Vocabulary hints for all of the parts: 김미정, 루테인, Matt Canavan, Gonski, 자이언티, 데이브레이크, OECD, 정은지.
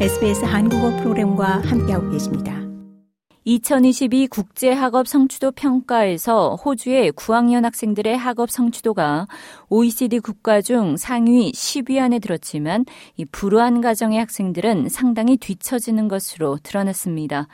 SBS 한국어 프로그램과 함께하고 계십니다. 2022 국제학업 성취도 평가에서 호주의 9학년 학생들의 학업 성취도가 OECD 국가 중 상위 10위 안에 들었지만 이 불우한 가정의 학생들은 상당히 뒤처지는 것으로 드러났습니다.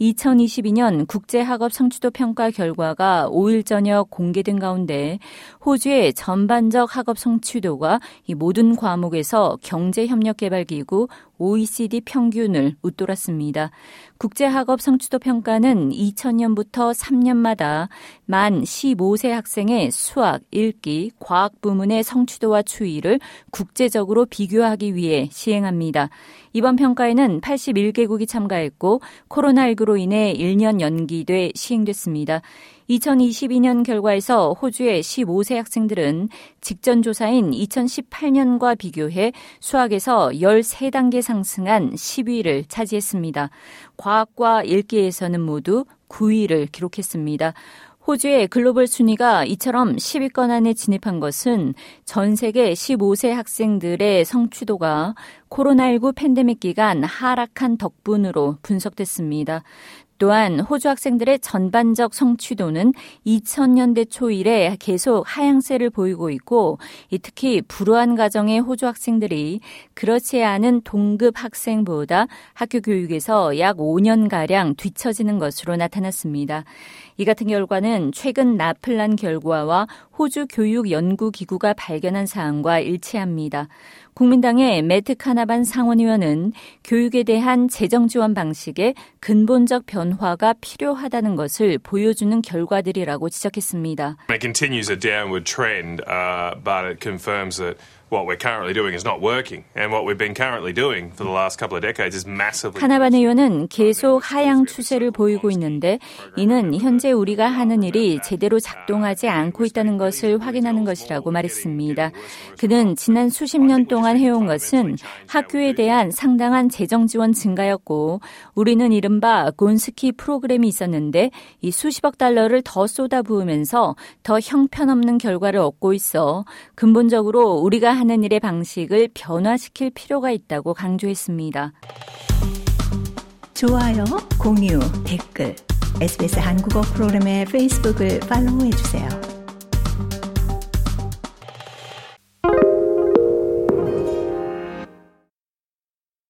2022년 국제학업 성취도 평가 결과가 5일 저녁 공개된 가운데 호주의 전반적 학업 성취도가 이 모든 과목에서 경제협력개발기구 OECD 평균을 웃돌았습니다. 국제학업 성취도 평가는 2000년부터 3년마다 만 15세 학생의 수학, 읽기, 과학 부문의 성취도와 추이를 국제적으로 비교하기 위해 시행합니다. 이번 평가에는 81개국이 참가했고 코로나19로 인해 1년 연기돼 시행됐습니다. 2022년 결과에서 호주의 15세 학생들은 직전 조사인 2018년과 비교해 수학에서 13단계 상승한 10위를 차지했습니다. 과학과 읽기에서는 모두 9위를 기록했습니다. 호주의 글로벌 순위가 이처럼 10위권 안에 진입한 것은 전 세계 15세 학생들의 성취도가 코로나19 팬데믹 기간 하락한 덕분으로 분석됐습니다. 또한 호주 학생들의 전반적 성취도는 2000년대 초 이래 계속 하향세를 보이고 있고 특히 불우한 가정의 호주 학생들이 그렇지 않은 동급 학생보다 학교 교육에서 약 5년가량 뒤처지는 것으로 나타났습니다. 이 같은 결과는 최근 나플란 결과와 호주 교육연구기구가 발견한 사항과 일치합니다. 국민당의 매트 카나반 상원의원은 교육에 대한 재정지원 방식에 근본적 변화가 필요하다는 것을 보여주는 결과들이라고 지적했습니다. It continues a downward trend, but it confirms that what we're currently doing is not working, and what we've been currently doing for the last couple of decades is massively. 카나반 의원은 계속 하향 추세를 보이고 있는데 이는 현재 우리가 하는 일이 제대로 작동하지 않고 있다는 것을 확인하는 것이라고 말했습니다. 그는 지난 수십 년 동안 해온 것은 학교에 대한 상당한 재정 지원 증가였고 우리는 이른바 곤스키 프로그램이 있었는데 이 수십억 달러를 더 쏟아부으면서 더 형편없는 결과를 얻고 있어 근본적으로 우리가 하는 일의 방식을 변화시킬 필요가 있다고 강조했습니다. 좋아요, 공유, 댓글, SBS 한국어 프로그램의 페이스북을 팔로우해주세요.